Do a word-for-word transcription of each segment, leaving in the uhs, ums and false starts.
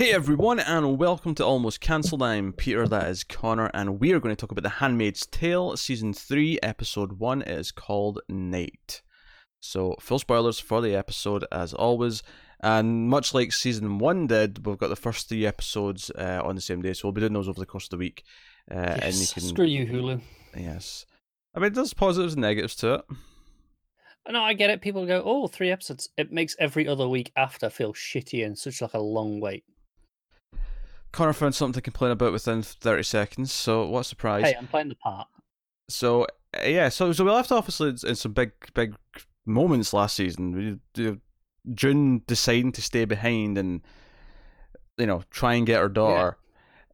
Hey everyone, and welcome to Almost Cancelled. I'm Peter, that is Connor, and we are going to talk about The Handmaid's Tale, Season three, Episode one. It is called Night. So, full spoilers for the episode, as always. And much like Season one did, we've got the first three episodes uh, on the same day, so we'll be doing those over the course of the week. Uh, yes, and you can... screw you, Hulu. Yes. I mean, there's positives and negatives to it. No, I get it. People go, oh, three episodes. It makes every other week after feel shitty and such like a long wait. Connor found something to complain about within thirty seconds, so what a surprise. Hey, I'm playing the part. So, uh, yeah, so so we left off in some big, big moments last season. We, uh, June deciding to stay behind and, you know, try and get her daughter.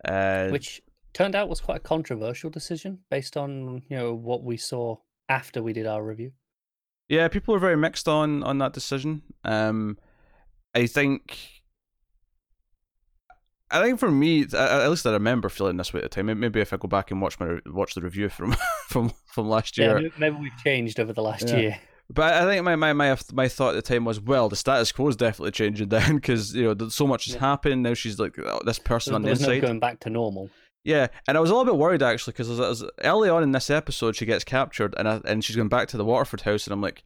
Yeah. Uh, Which turned out was quite a controversial decision based on, you know, what we saw after we did our review. Yeah, people were very mixed on, on that decision. Um, I think... I think for me, at least I remember feeling this way at the time. Maybe if I go back and watch my watch the review from from, from last year. Yeah, maybe we've changed over the last yeah. year. But I think my, my, my, my thought at the time was, well, the status quo is definitely changing then because, you know, so much has yeah. happened. Now she's like oh, this person there, on the inside. There's no going back to normal. Yeah, and I was a little bit worried actually because early on in this episode she gets captured and I, and she's going back to the Waterford house and I'm like,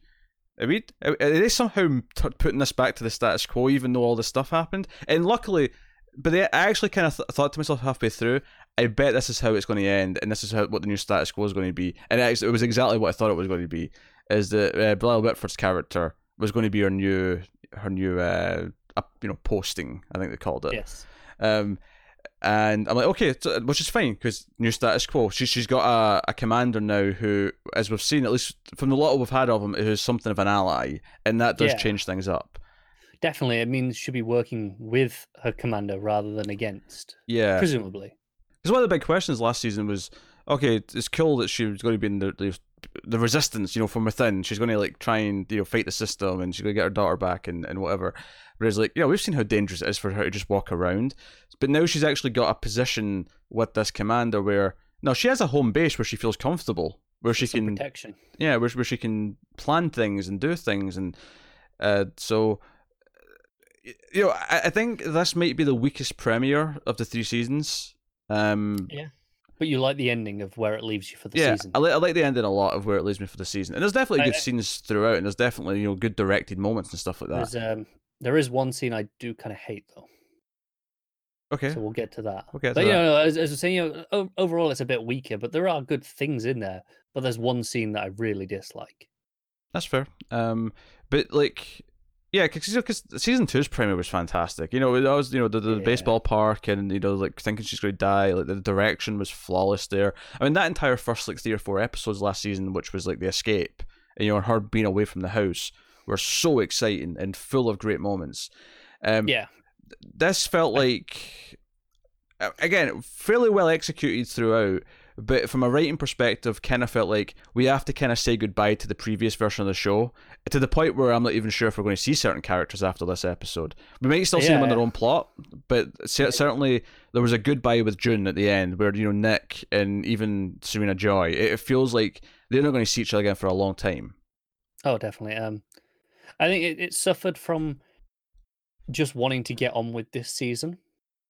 Are, we, are they somehow t- putting this back to the status quo even though all this stuff happened? And luckily... But I actually kind of th- thought to myself halfway through, I bet this is how it's going to end, and this is how what the new status quo is going to be. And it was exactly what I thought it was going to be, is that uh, Bradley Whitford's character was going to be her new, her new, uh, up, you know, posting. I think they called it. Yes. Um, and I'm like, okay, so, which is fine because new status quo. She she's got a, a commander now who, as we've seen, at least from the little we've had of him, who's something of an ally, and that does yeah. change things up. Definitely, it means she'll be working with her commander rather than against. Yeah. Presumably. Because one of the big questions last season was, okay, it's cool that she was going to be in the, the the resistance, you know, from within. She's going to, like, try and, you know, fight the system and she's going to get her daughter back and, and whatever. Whereas, like, you know, we've seen how dangerous it is for her to just walk around. But now she's actually got a position with this commander where, no, she has a home base where she feels comfortable, where she can... protection. Yeah, where, where she can plan things and do things. And uh, so... You know, I think this might be the weakest premiere of the three seasons. Um, yeah, but you like the ending of where it leaves you for the yeah, season. Yeah, I, li- I like the ending a lot of where it leaves me for the season. And there's definitely good I, scenes throughout, and there's definitely, you know, good directed moments and stuff like that. There's, um, there is one scene I do kind of hate, though. Okay. So we'll get to that. We'll get to but, that. You know, as, as I was saying, you know, overall it's a bit weaker, but there are good things in there. But there's one scene that I really dislike. That's fair. Um, but, like... Yeah, because season two's premiere was fantastic. You know, it was, you know, the, the yeah. baseball park and, you know, like thinking she's going to die. Like the direction was flawless there. I mean, that entire first like three or four episodes last season, which was like the escape, and, you know, her being away from the house, were so exciting and full of great moments. Um, yeah, this felt like, again, fairly well executed throughout. But from a writing perspective, kind of felt like we have to kind of say goodbye to the previous version of the show, to the point where I'm not even sure if we're going to see certain characters after this episode. We might still yeah, see them in their own plot, but certainly there was a goodbye with June at the end where, you know, Nick and even Serena Joy, it feels like they're not going to see each other again for a long time. Oh, definitely. Um, I think it, it suffered from just wanting to get on with this season,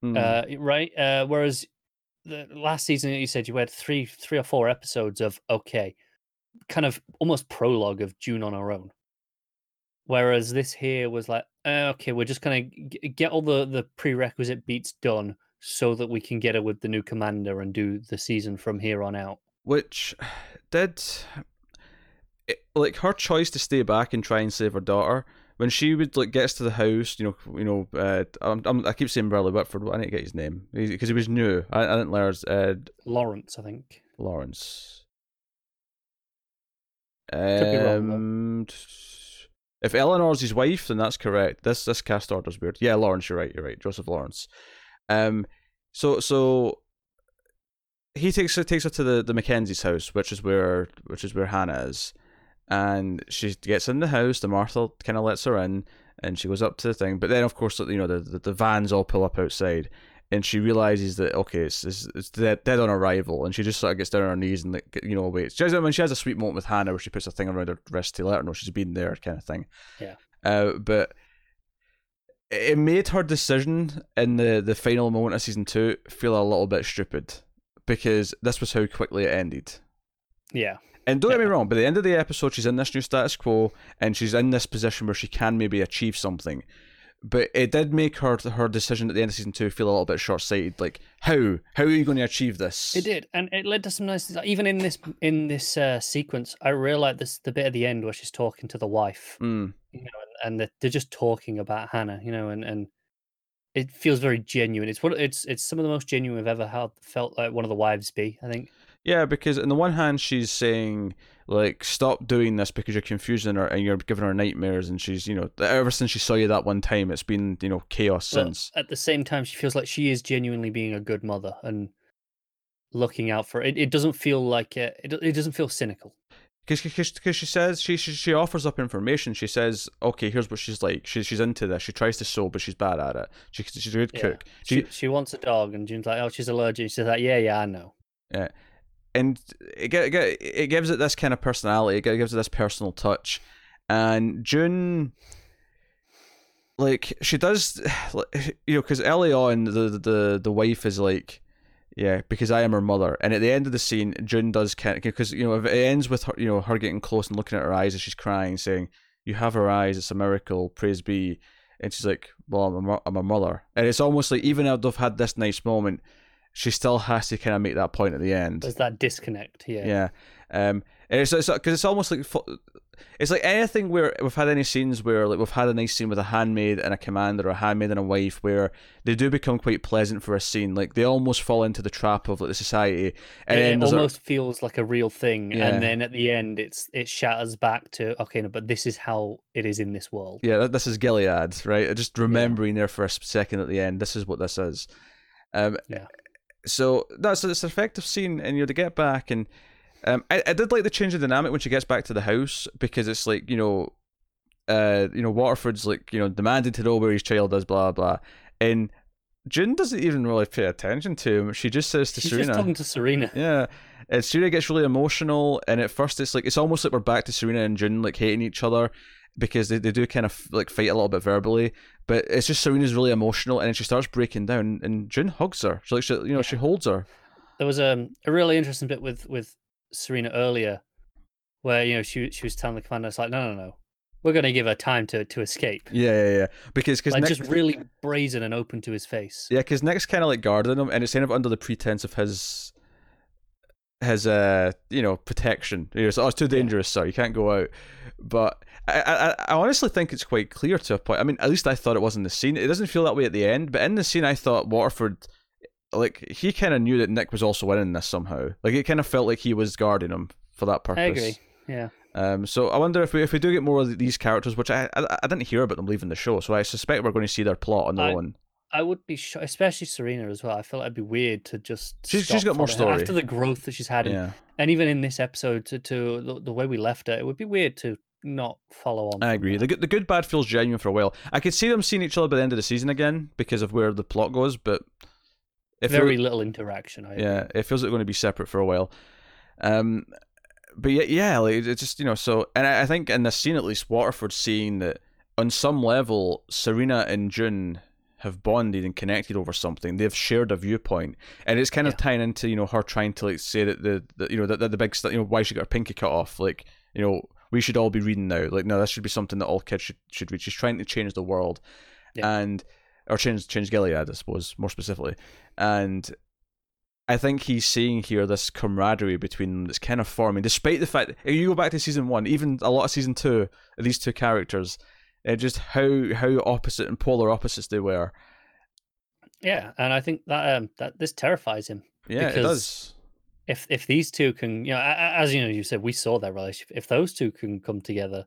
mm. uh, right? Uh, whereas... The last season, you said you had three, three or four episodes of okay, kind of almost prologue of June on her own. Whereas this here was like, okay, we're just gonna get all the, the prerequisite beats done so that we can get her with the new commander and do the season from here on out. Which did, it, like her choice to stay back and try and save her daughter. When she would like gets to the house, you know, you know, uh, I'm, I'm, I keep saying Bradley Whitford, but I need to get his name because he was new. I, I didn't learn. Uh, Lawrence, I think. Lawrence. Could be wrong, though. If Eleanor's his wife, then that's correct. This this cast order's weird. Yeah, Lawrence, you're right. You're right. Joseph Lawrence. Um, so so he takes her takes her to the, the Mackenzie's house, which is where which is where Hannah is. And she gets in the house, the Martha kind of lets her in, and she goes up to the thing. But then, of course, you know, the the, the vans all pull up outside, and she realizes that, okay, it's it's, it's dead, dead on arrival, and she just sort of gets down on her knees and, like, you know, waits. She has, I mean, she has a sweet moment with Hannah where she puts a thing around her wrist to let her know she's been there kind of thing. Yeah. Uh, but it made her decision in the, the final moment of season two feel a little bit stupid, because this was how quickly it ended. Yeah. And don't yeah. get me wrong, by the end of the episode, she's in this new status quo and she's in this position where she can maybe achieve something. But it did make her her decision at the end of season two feel a little bit short-sighted. Like, how? How are you going to achieve this? It did, and it led to some nice... Even in this in this uh, sequence, I really like this, the bit at the end where she's talking to the wife. Mm. You know, and, and they're, they're just talking about Hannah, you know, and, and it feels very genuine. It's what it's it's some of the most genuine I've ever had, felt like one of the wives be, I think. Yeah, because on the one hand, she's saying, like, stop doing this because you're confusing her and you're giving her nightmares, and she's, you know, ever since she saw you that one time, it's been, you know, chaos well, since. At the same time, she feels like she is genuinely being a good mother and looking out for it. It, it doesn't feel like, it, it, it doesn't feel cynical. Because she says, she, she she offers up information. She says, okay, here's what she's like. She, she's into this. She tries to sew, but she's bad at it. She, she's a good yeah. cook. She, she she wants a dog, and Jim's like, oh, she's allergic. She's like, yeah, yeah, I know. Yeah. And it it gives it this kind of personality. It gives it this personal touch. And June, like, she does, you know, because early on, the, the, the wife is like, yeah, because I am her mother. And at the end of the scene, June does kind of, because, you know, it ends with her, you know, her getting close and looking at her eyes as she's crying, saying, you have her eyes, it's a miracle, praise be. And she's like, well, I'm a, I'm a mother. And it's almost like, even after I've had this nice moment, she still has to kind of make that point at the end. There's that disconnect, yeah. Yeah. Um, and it's because it's, it's almost like, it's like anything where we've had any scenes where, like, we've had a nice scene with a handmaid and a commander, or a handmaid and a wife, where they do become quite pleasant for a scene. Like, they almost fall into the trap of, like, the society. And it, then it almost a... feels like a real thing. Yeah. And then at the end, it's it shatters back to, okay, no, but this is how it is in this world. Yeah, this is Gilead, right? Just remembering yeah. there for a second at the end, this is what this is. Um, yeah. So that's it's an effective scene, and you know, to get back, and um, I, I did like the change of dynamic when she gets back to the house, because it's like, you know, uh, you know, Waterford's like, you know, demanding to know where his child is, blah blah, and June doesn't even really pay attention to him. She just says to She's Serena. She's just talking to Serena. Yeah, and Serena gets really emotional, and at first it's like it's almost like we're back to Serena and June like hating each other, because they, they do kind of like fight a little bit verbally, but it's just Serena's really emotional, and then she starts breaking down, and June hugs her. She like she, you know, yeah. she holds her. There was um, a really interesting bit with, with Serena earlier, where, you know, she she was telling the commander, it's like, no, no, no, we're going to give her time to, to escape. Yeah, yeah, yeah. Because cause like, Nick, just really brazen and open to his face. Yeah, because Nick's kind of like guarding him, and it's kind of under the pretense of his his uh you know protection. You know, it's, oh, it's too dangerous, yeah. sir. You can't go out. But I, I I honestly think it's quite clear to a point. I mean, at least I thought it was in the scene. It doesn't feel that way at the end, but in the scene I thought Waterford, like, he kind of knew that Nick was also in this somehow. Like, it kind of felt like he was guarding him for that purpose. I agree, yeah. Um, so I wonder if we if we do get more of these characters, which I I, I didn't hear about them leaving the show, so I suspect we're going to see their plot on their I, own. I would be sure, especially Serena as well. I feel like it'd be weird to just she's, she's got more story. After the growth that she's had, yeah. in, and even in this episode, to, to the, the way we left her, it would be weird to not follow on. I agree. The good, the good bad feels genuine for a while. I could see them seeing each other by the end of the season again because of where the plot goes, but if very little interaction. I yeah, think. It feels like they're going to be separate for a while. Um, but yeah, yeah, like, it's just, you know, so, and I, I think in this scene at least, Waterford's seeing that on some level, Serena and June have bonded and connected over something. They've shared a viewpoint, and it's kind of yeah. tying into, you know, her trying to like say that the, the you know that the, the big st- you know why she got her pinky cut off, like, you know. We should all be reading now. Like, no, this should be something that all kids should, should read. She's trying to change the world, yeah. and or change change Gilead, I suppose, more specifically. And I think he's seeing here this camaraderie between them that's kind of forming, despite the fact if you go back to season one, even a lot of season two, these two characters, it just how how opposite and polar opposites they were. Yeah, and I think that um, that this terrifies him. Yeah, because it does. If if these two can, you know, as you know, you said, we saw their relationship. If those two can come together,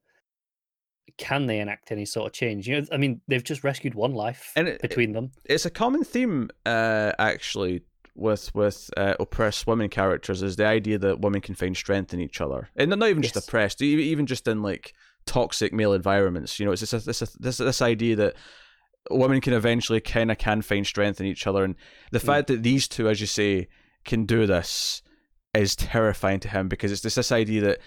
can they enact any sort of change? You know, I mean, they've just rescued one life and it, between them. It's a common theme, uh, actually, with with uh, oppressed women characters, is the idea that women can find strength in each other, and not even just yes. oppressed, even just in like toxic male environments. You know, it's this this this this idea that women can eventually kind of can find strength in each other, and the mm. fact that these two, as you say, can do this is terrifying to him, because it's this, this idea that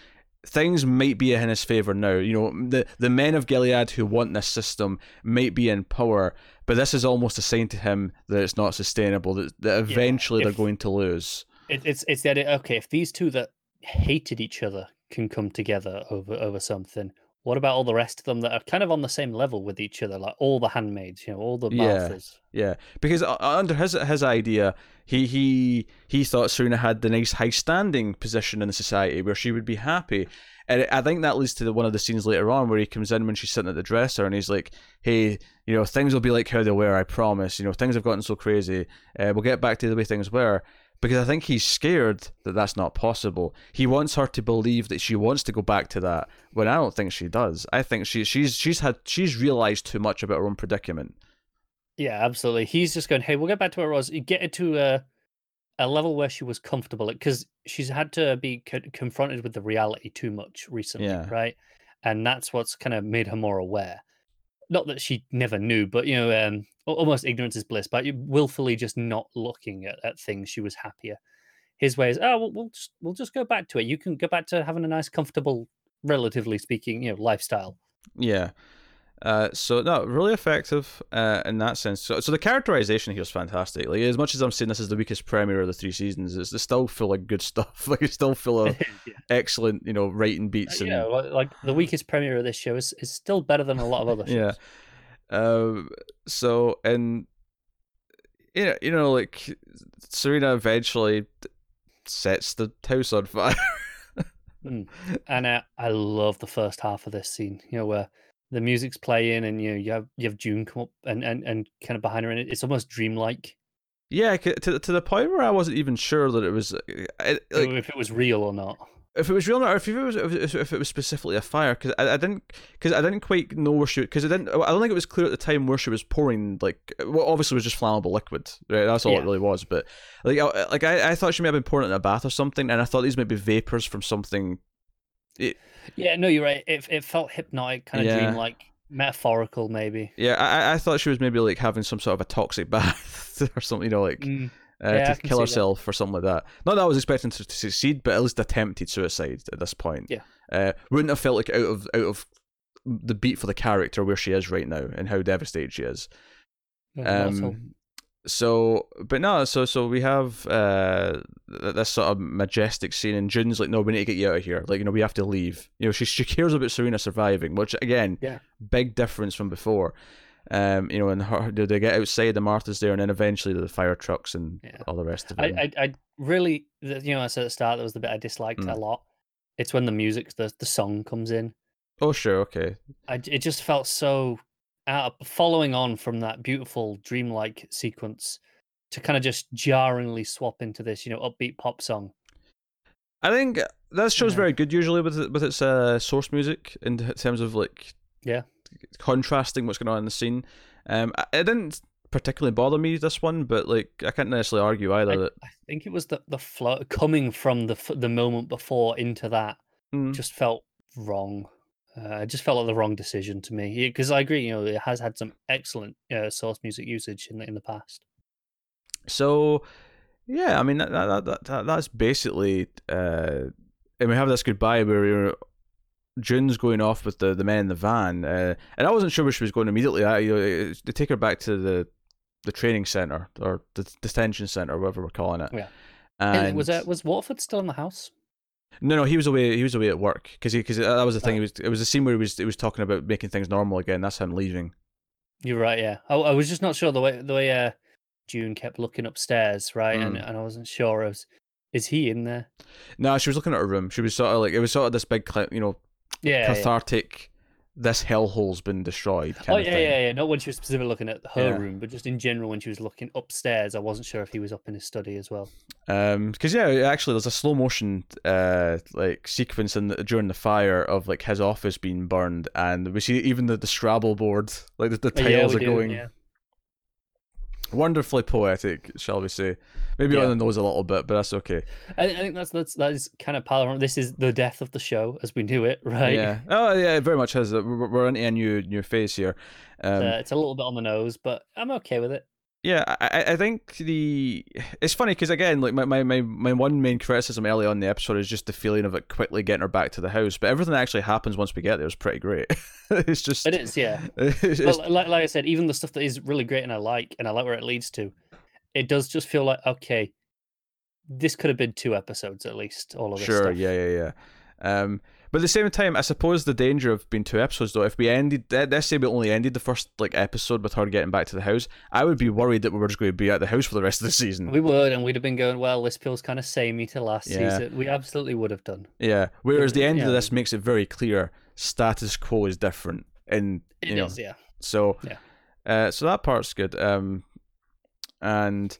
things might be in his favor now. You know, the the men of Gilead who want this system might be in power, but this is almost a sign to him that it's not sustainable, that, that eventually yeah, if, they're going to lose. It, it's it's that, okay, if these two that hated each other can come together over, over something, what about all the rest of them that are kind of on the same level with each other, like all the handmaids, you know, all the Marthas? Yeah, yeah. Because under his his idea, he he he thought Serena had the nice high standing position in the society where she would be happy, and I think that leads to the, one of the scenes later on where he comes in when she's sitting at the dresser and he's like, "Hey, you know, things will be like how they were. I promise. You know, things have gotten so crazy. Uh, we'll get back to the way things were." Because I think he's scared that that's not possible. He wants her to believe that she wants to go back to that, when I don't think she does. I think she she's she's had she's realized too much about her own predicament. Yeah, absolutely. He's just going, "Hey, we'll get back to where it was. You get it to a a level where she was comfortable," because she's had to be co- confronted with the reality too much recently, yeah. right? And that's what's kind of made her more aware. Not that she never knew, but you know. Um, Almost ignorance is bliss, but willfully just not looking at, at things, she was happier. His way is, oh, we'll we'll just, we'll just go back to it. You can go back to having a nice, comfortable, relatively speaking, you know, lifestyle. Yeah. Uh, so no, really effective uh, in that sense. So, so the characterization here is fantastic. Like, as much as I'm saying this is the weakest premiere of the three seasons, it's, it's still full of good stuff. Like, it's still full of yeah. excellent, you know, writing beats. Uh, and... Yeah, like, like the weakest premiere of this show is is still better than a lot of other shows. yeah. Um. So and you know, you know, like Serena eventually sets the house on fire. mm. And I, I love the first half of this scene. You know, where the music's playing and you know, you have you have June come up and, and, and kind of behind her, and it's almost dreamlike. Yeah, to to the point where I wasn't even sure that it was like, if it was real or not. If it was real, or if it was if it was specifically a fire, because I, I didn't because I didn't quite know where she because I didn't I don't think it was clear at the time where she was pouring, like, well, obviously it was just flammable liquid, right? That's all yeah. it really was. But like I, like I, I thought she may have been pouring it in a bath or something, and I thought these might be vapors from something. It, yeah, no, you're right. It it felt hypnotic, kind of yeah. dreamlike, metaphorical, maybe. Yeah, I I thought she was maybe like having some sort of a toxic bath or something, you know, like. Mm. Uh, yeah, to kill herself that. Or something like that. Not that I was expecting her to succeed, but at least attempted suicide at this point. Yeah, uh, wouldn't have felt like out of out of the beat for the character where she is right now and how devastated she is. Yeah, um, so, but no, so so we have uh, this sort of majestic scene, and June's like, "No, we need to get you out of here. Like, you know, we have to leave." You know, she she cares about Serena surviving, which again, yeah. big difference from before. Um, you know, and her, they get outside, the Martha's there, and then eventually the fire trucks and yeah. all the rest of it. I, I, I really, you know, I said at the start that was the bit I disliked mm. a lot. It's when the music, the the song comes in. Oh sure, okay. I, it just felt so out of, following on from that beautiful dreamlike sequence to kind of just jarringly swap into this, you know, upbeat pop song. I think that show's yeah. very good usually with with its uh, source music in terms of like yeah. contrasting what's going on in the scene. Um, it didn't particularly bother me, this one, but like I can't necessarily argue either. I, that... I think it was the the flow coming from the the moment before into that mm. just felt wrong. Uh, it just felt like the wrong decision to me, because I agree, you know, it has had some excellent uh, source music usage in the, in the past. So yeah, I mean that that, that, that that's basically, uh, and we have this goodbye where we're. June's going off with the, the men in the van, uh, and I wasn't sure where she was going immediately. I, you know, they take her back to the the training centre or the detention centre, whatever we're calling it. Yeah. And was that, was Waterford still in the house? No, no, he was away. He was away at work because because that was the thing. Oh. It was it was the scene where he was it was talking about making things normal again. That's him leaving. You're right. Yeah, I, I was just not sure the way the way uh, June kept looking upstairs, right, mm. and and I wasn't sure. I was, is he in there? No, nah, she was looking at her room. She was sort of like, it was sort of this big, you know. Yeah, cathartic. Yeah. This hellhole's been destroyed. Kind oh yeah, of thing. yeah, yeah. Not when she was specifically looking at her yeah. room, but just in general when she was looking upstairs. I wasn't sure if he was up in his study as well. Um, because yeah, actually, there's a slow motion uh like sequence in the, during the fire of like his office being burned, and we see even the, the Scrabble board, like the, the tiles yeah, are do, going. Yeah. Wonderfully poetic, shall we say? Maybe yeah. on the nose a little bit, but that's okay. I think that's that's that is kind of paramount. This is the death of the show as we knew it, right? Yeah. Oh yeah, it very much has. We're into a new new phase here. Um, uh, it's a little bit on the nose, but I'm okay with it. Yeah, I, I think the it's funny because again, like my, my, my, my one main criticism early on in the episode is just the feeling of it quickly getting her back to the house. But everything that actually happens once we get there is pretty great. It's just it is, yeah. It's, well, like, like I said, even the stuff that is really great and I like and I like where it leads to, it does just feel like okay, this could have been two episodes at least. All of this sure, stuff. yeah, yeah, yeah. Um, but at the same time, I suppose the danger of being two episodes, though, if we ended, let's say we only ended the first like episode with her getting back to the house, I would be worried that we were just going to be at the house for the rest of the season. We would, and we'd have been going, well, this feels kind of samey to last yeah. season. We absolutely would have done. Yeah, whereas the end yeah. of this makes it very clear, status quo is different. And, it you is, know, yeah. So, yeah. Uh, so that part's good. Um, and...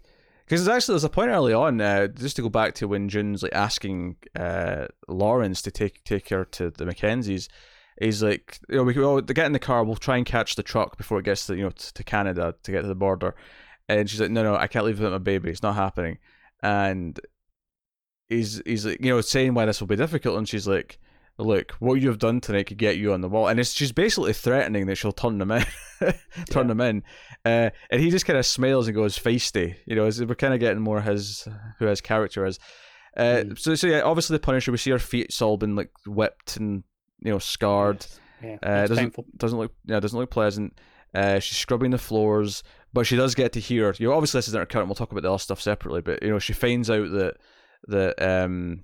Because there's actually there's a point early on, uh, just to go back to when June's like asking uh, Lawrence to take take her to the Mackenzies, he's like, you know, we all get in the car, we'll try and catch the truck before it gets to you know to, to Canada to get to the border, and she's like, no, no, I can't leave without my baby, it's not happening, and he's he's like, you know, saying why this will be difficult, and she's like, look, what you have done tonight could get you on the wall, and it's she's basically threatening that she'll turn them in, turn yeah. them in, uh, and he just kind of smiles and goes feisty, you know. As we're kind of getting more his who his character is. Uh, mm. So, so yeah, obviously the Punisher. We see her feet, it's all been like whipped and you know scarred. Yes. Yeah, uh, doesn't painful. doesn't look yeah doesn't look pleasant. Uh, she's scrubbing the floors, but she does get to hear. You know, obviously this isn't her current. We'll talk about the other stuff separately, but you know she finds out that that. Um,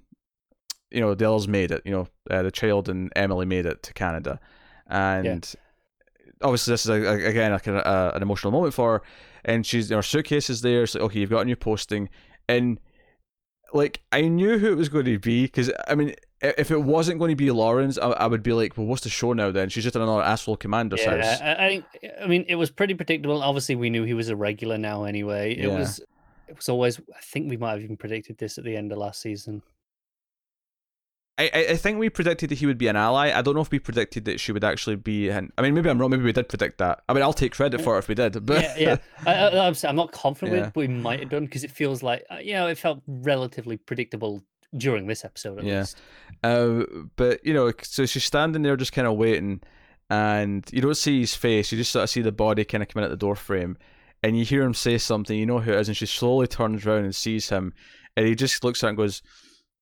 You know, the others made it. You know, uh, the child and Emily made it to Canada, and yeah. obviously this is a, a, again like a, a, an emotional moment for her. And she's her suitcase is there. So okay, you've got a new posting, and like I knew who it was going to be because I mean, if it wasn't going to be Lawrence, I, I would be like, well, what's the show now then? She's just in another asshole commander's yeah, house. I, I think. I mean, it was pretty predictable. Obviously, we knew he was a regular now anyway. It yeah. was. It was always. I think we might have even predicted this at the end of last season. I, I think we predicted that he would be an ally. I don't know if we predicted that she would actually be... An, I mean, maybe I'm wrong. Maybe we did predict that. I mean, I'll take credit for it if we did. But Yeah, yeah. I, I, I'm, I'm not confident yeah. with it, but we might have done because it feels like... You know, it felt relatively predictable during this episode, at yeah. least. Uh, but, you know, so she's standing there just kind of waiting and you don't see his face. You just sort of see the body kind of come in at the door frame and you hear him say something. You know who it is and she slowly turns around and sees him and he just looks at her and goes...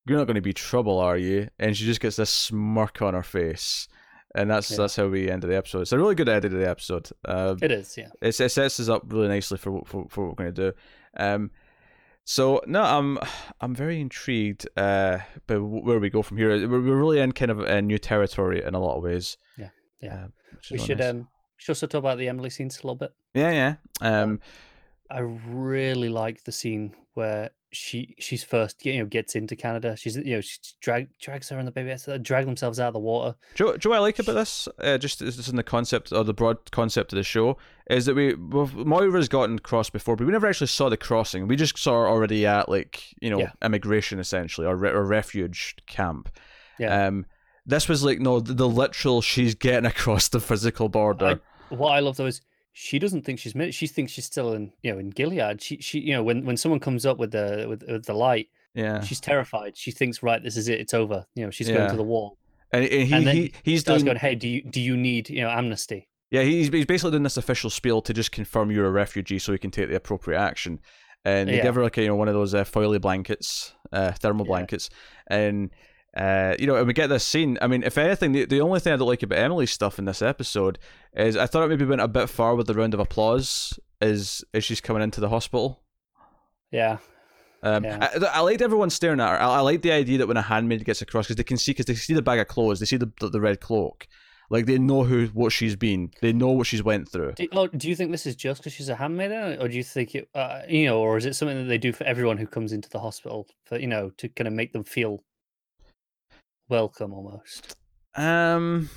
You're not going to be trouble, are you? And she just gets this smirk on her face, and that's yeah. that's how we ended the episode. It's a really good edit of the episode. Um, it is, yeah. It's, it sets us up really nicely for what for, for what we're going to do. Um, so no, I'm I'm very intrigued uh, by where we go from here. We're, we're really in kind of a new territory in a lot of ways. Yeah, yeah. Uh, we should nice. um we should also talk about the Emily scenes a little bit. Yeah, yeah. Um, I really like the scene where. She she's first, you know, gets into Canada. She's you know she drag drags her and the baby, drag themselves out of the water. Do you, do you know what I like about this? Uh, just this in the concept or the broad concept of the show is that we Moira's gotten crossed before, but we never actually saw the crossing. We just saw her already at like you know yeah. immigration essentially or, re, or refuge camp. Yeah. Um, this was like no the, the literal she's getting across the physical border. I, what I love though is. She doesn't think she's made. She thinks she's still in, you know, in Gilead. She, she, you know, when, when someone comes up with the with, with the light, yeah, she's terrified. She thinks, right, this is it. It's over. You know, she's yeah. going to the wall. And, and he, and then he, he's doing... going, hey, do you do you need, you know, amnesty? Yeah, he's he's basically doing this official spiel to just confirm you're a refugee, so he can take the appropriate action. And they yeah. give her like you know one of those uh, foily blankets, uh, thermal yeah. blankets, and. Uh, you know, and we get this scene. I mean, if anything, the, the only thing I don't like about Emily's stuff in this episode is I thought it maybe went a bit far with the round of applause as, as she's coming into the hospital. Yeah. Um, yeah. I, I liked everyone staring at her. I, I liked the idea that when a handmaid gets across, because they can see, because they see the bag of clothes, they see the, the the red cloak. Like, they know who what she's been. They know what she's went through. Do, oh, do you think this is just because she's a handmaid, or do you think it, uh, you know, or is it something that they do for everyone who comes into the hospital, for you know, to kind of make them feel... welcome almost. Um,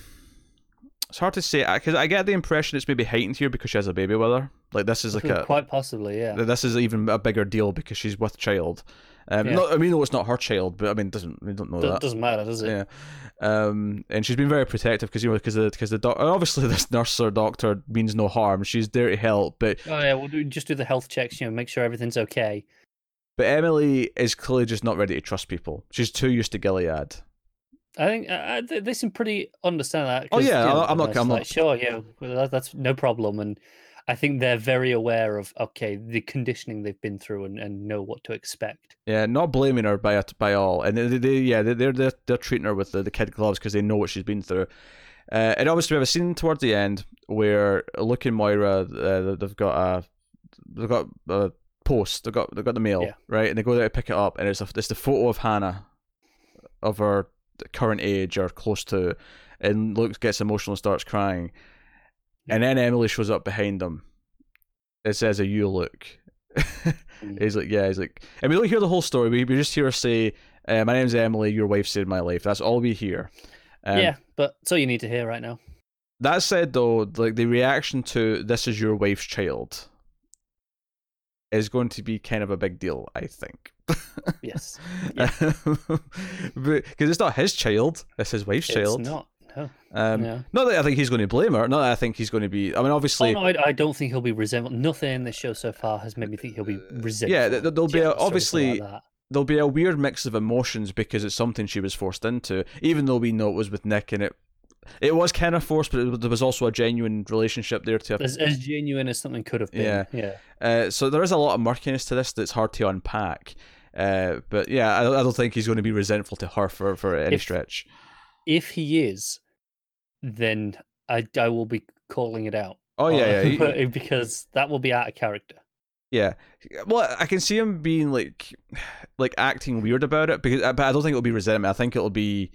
it's hard to say because I get the impression it's maybe heightened here because she has a baby with her. Like this is like a quite possibly yeah. This is even a bigger deal because she's with child. Um, yeah. not, I mean, no, it's not her child, but I mean, doesn't we don't know Do- that doesn't matter, does it? Yeah. Um, and she's been very protective because you know because because the, the doc- obviously this nurse or doctor means no harm. She's there to help, but oh yeah, we'll do, just do the health checks, you know, make sure everything's okay. But Emily is clearly just not ready to trust people. She's too used to Gilead. I think uh, they seem pretty understand that. Oh yeah, you know, I'm not. I'm like, not. Sure, yeah, that's no problem. And I think they're very aware of, okay, the conditioning they've been through and, and know what to expect. Yeah, not blaming her by by all. And they, they yeah, they're, they're, they're treating her with the, the kid gloves because they know what she's been through. Uh, and obviously we have a scene towards the end where Luke and Moira, uh, they've got a, they've got a post, they've got, they've got the mail, yeah. right? And they go there to pick it up and it's, a, it's the photo of Hannah, of her current age or close to, and Luke gets emotional and starts crying. And then Emily shows up behind him. It says, "Are you Luke?" mm-hmm. He's like, "Yeah." He's like, and we don't hear the whole story. We we just hear her say, uh, "My name's Emily. Your wife saved my life." That's all we hear. Um, yeah, but that's all you need to hear right now. That said, though, like the reaction to "This is your wife's child" is going to be kind of a big deal, I think. Yes. Because yeah. It's not his child. It's his wife's it's child. It's not. Oh, um, yeah. Not that I think he's going to blame her. Not that I think he's going to be. I mean, obviously. Oh, no, I, I don't think he'll be resentful. Nothing in this show so far has made me think he'll be resentful. Yeah, there'll be a, obviously like there'll be a weird mix of emotions because it's something she was forced into. Even though we know it was with Nick, and it it was kind of forced, but it, there was also a genuine relationship there. To as, as genuine as something could have been. Yeah, yeah. Uh, so there is a lot of murkiness to this that's hard to unpack. Uh, but yeah, I, I don't think he's going to be resentful to her for for any if, stretch. If he is. Then I, I will be calling it out. Oh yeah, yeah. Because that will be out of character. Yeah, well, I can see him being like, like acting weird about it. Because, but I don't think it'll be resentment. I think it'll be,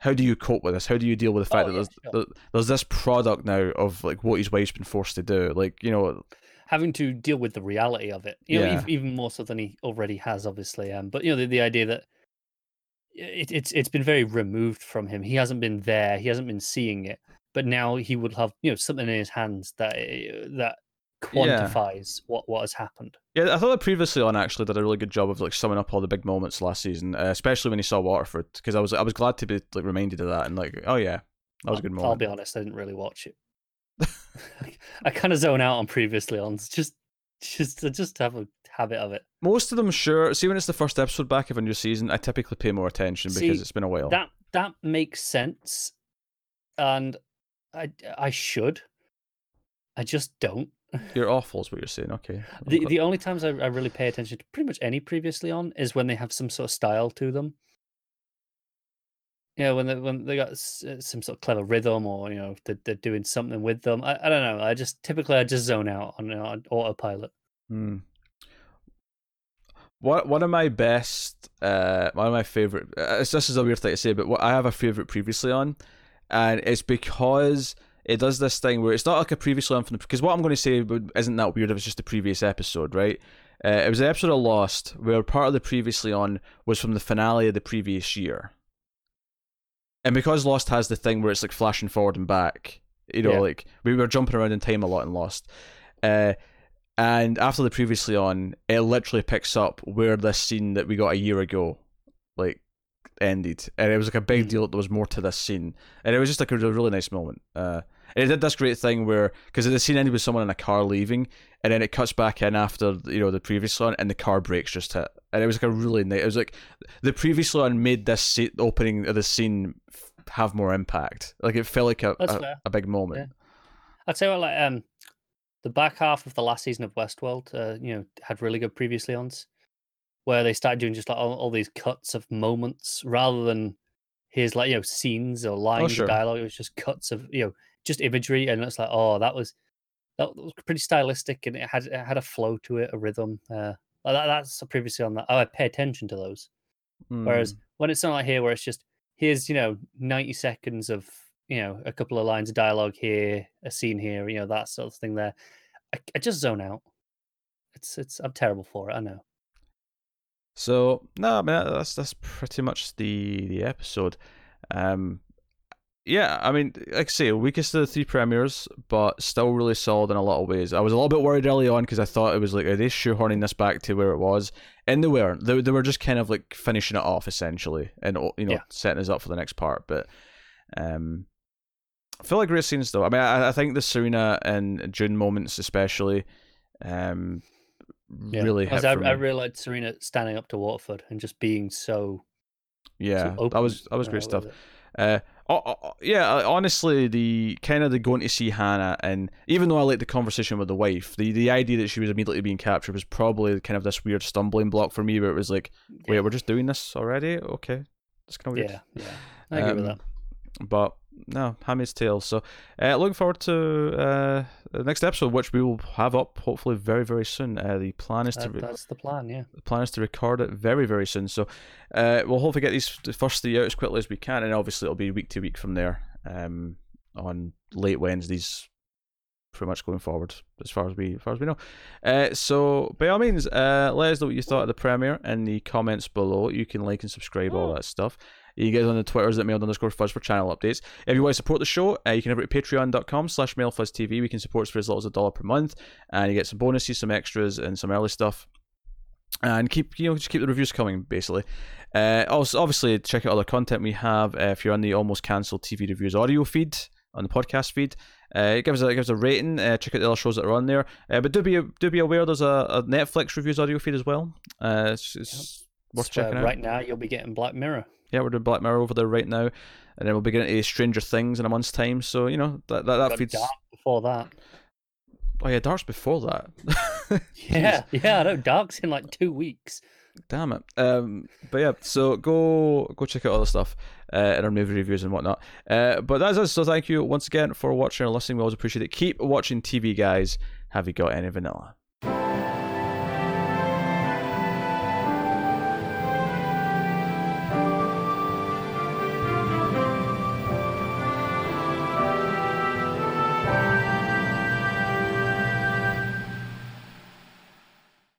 how do you cope with this? How do you deal with the fact oh, that yeah, there's, sure. there, there's this product now of like what his wife's been forced to do? Like, you know, having to deal with the reality of it. You yeah. know, even more so than he already has, obviously. Um, but you know, the, the idea that. It, it's it's been very removed from him. He hasn't been there. He hasn't been seeing it. But now he would have, you know, something in his hands that that quantifies yeah. what, what has happened. Yeah, I thought that previously on actually did a really good job of like summing up all the big moments last season, uh, especially when he saw Waterford, because I was I was glad to be like reminded of that and like, oh yeah, that was I'll, a good moment. I'll be honest, I didn't really watch it. I kind of zone out on previously on just. Just just have a habit of it. Most of them, sure. See, when it's the first episode back of a new season, I typically pay more attention See, because it's been a while. That that makes sense, and I I should. I just don't. You're awful, is what you're saying. Okay. The glad. the only times I, I really pay attention to pretty much any previously on is when they have some sort of style to them. Yeah, you know, when they when they got some sort of clever rhythm, or you know, they're, they're doing something with them. I, I don't know. I just typically I just zone out on, on autopilot. Hmm. What one of my best, uh, one of my favorite. Uh, this is a weird thing to say, but what, I have a favorite previously on, and it's because it does this thing where it's not like a previously on from the, because what I'm going to say isn't that weird if it's just the previous episode, right? Uh, it was the episode of Lost where part of the previously on was from the finale of the previous year. And because Lost has the thing where it's like flashing forward and back, you know, yeah. like we were jumping around in time a lot in Lost. Uh, and after the previously on, it literally picks up where this scene that we got a year ago, like, ended. And it was like a big mm-hmm. deal that there was more to this scene. And it was just like a really nice moment. Uh, and it did this great thing where, because the scene ended with someone in a car leaving, and then it cuts back in after, you know, the previous one, and the car brakes just hit. And it was like a really nice, it was like, the previous one made this se- opening of the scene f- have more impact. Like, it felt like a, a, a big moment. Yeah. I'd say, well, like, um, the back half of the last season of Westworld, uh, you know, had really good previously ons, where they started doing just like all, all these cuts of moments, rather than, here's like, you know, scenes or lines oh, sure. of dialogue, it was just cuts of, you know, just imagery, and it's like, oh, that was that was pretty stylistic, and it had it had a flow to it, a rhythm. Uh, that, that's previously on that. Oh, I pay attention to those. Mm. Whereas when it's not like here, where it's just here's you know ninety seconds of you know a couple of lines of dialogue here, a scene here, you know that sort of thing. There, I, I just zone out. It's it's I'm terrible for it. I know. So no, I mean that's that's pretty much the the episode. Um. Yeah, I mean, like I say, weakest of the three premieres, but still really solid in a lot of ways. I was a little bit worried early on because I thought it was like, are they shoehorning this back to where it was? And they weren't. They, they were just kind of like finishing it off, essentially, and you know, yeah. setting us up for the next part. But um, I feel like great scenes, though. I mean, I, I think the Serena and June moments especially um, yeah. really hit I, I really liked Serena standing up to Waterford and just being so, yeah, so open. That was, that was great uh, stuff. Was uh, Oh, oh, yeah, honestly, the Canada going to see Hannah, and even though I liked the conversation with the wife, the, the idea that she was immediately being captured was probably kind of this weird stumbling block for me, where it was like, wait, yeah. we're just doing this already? Okay. That's kind of weird. Yeah, yeah. I agree um, with that. But no, Handmaid's Tale. So uh, looking forward to uh, the next episode, which we will have up hopefully very, very soon. Uh, the plan is that, to... Re- that's the plan, yeah. The plan is to record it very, very soon. So uh, we'll hopefully get these the first three out as quickly as we can, and obviously it'll be week to week from there um, on late Wednesdays, pretty much going forward as far as we as far as we know. Uh, so by all means, uh, let us know what you thought of the premiere in the comments below. You can like and subscribe, all that stuff. You guys on the Twitters at mailed underscore fuzz for channel updates. If you want to support the show, uh, you can head over to patreon.com slash mailfuzztv. We can support us for as little as a dollar per month, and you get some bonuses, some extras, and some early stuff. And keep, you know, just keep the reviews coming, basically. Uh, also, obviously, check out other content we have. Uh, if you're on the Almost Cancelled T V Reviews audio feed, on the podcast feed, uh, give us a, give us a rating. Uh, check out the other shows that are on there. Uh, but do be do be aware, there's a, a Netflix Reviews audio feed as well. Uh, it's it's yep. worth so, checking uh, right out. Right now, you'll be getting Black Mirror. Yeah, we're doing Black Mirror over there right now, and then we'll be getting to Stranger Things in a month's time. So you know that that, that feeds. Dark before that. Oh yeah, Dark's before that. yeah, yeah, I know. Dark's in like two weeks. Damn it. Um, but yeah, so go go check out all the stuff uh, and our movie reviews and whatnot. Uh, but that's it. So thank you once again for watching and listening. We always appreciate it. Keep watching T V, guys. Have you got any vanilla?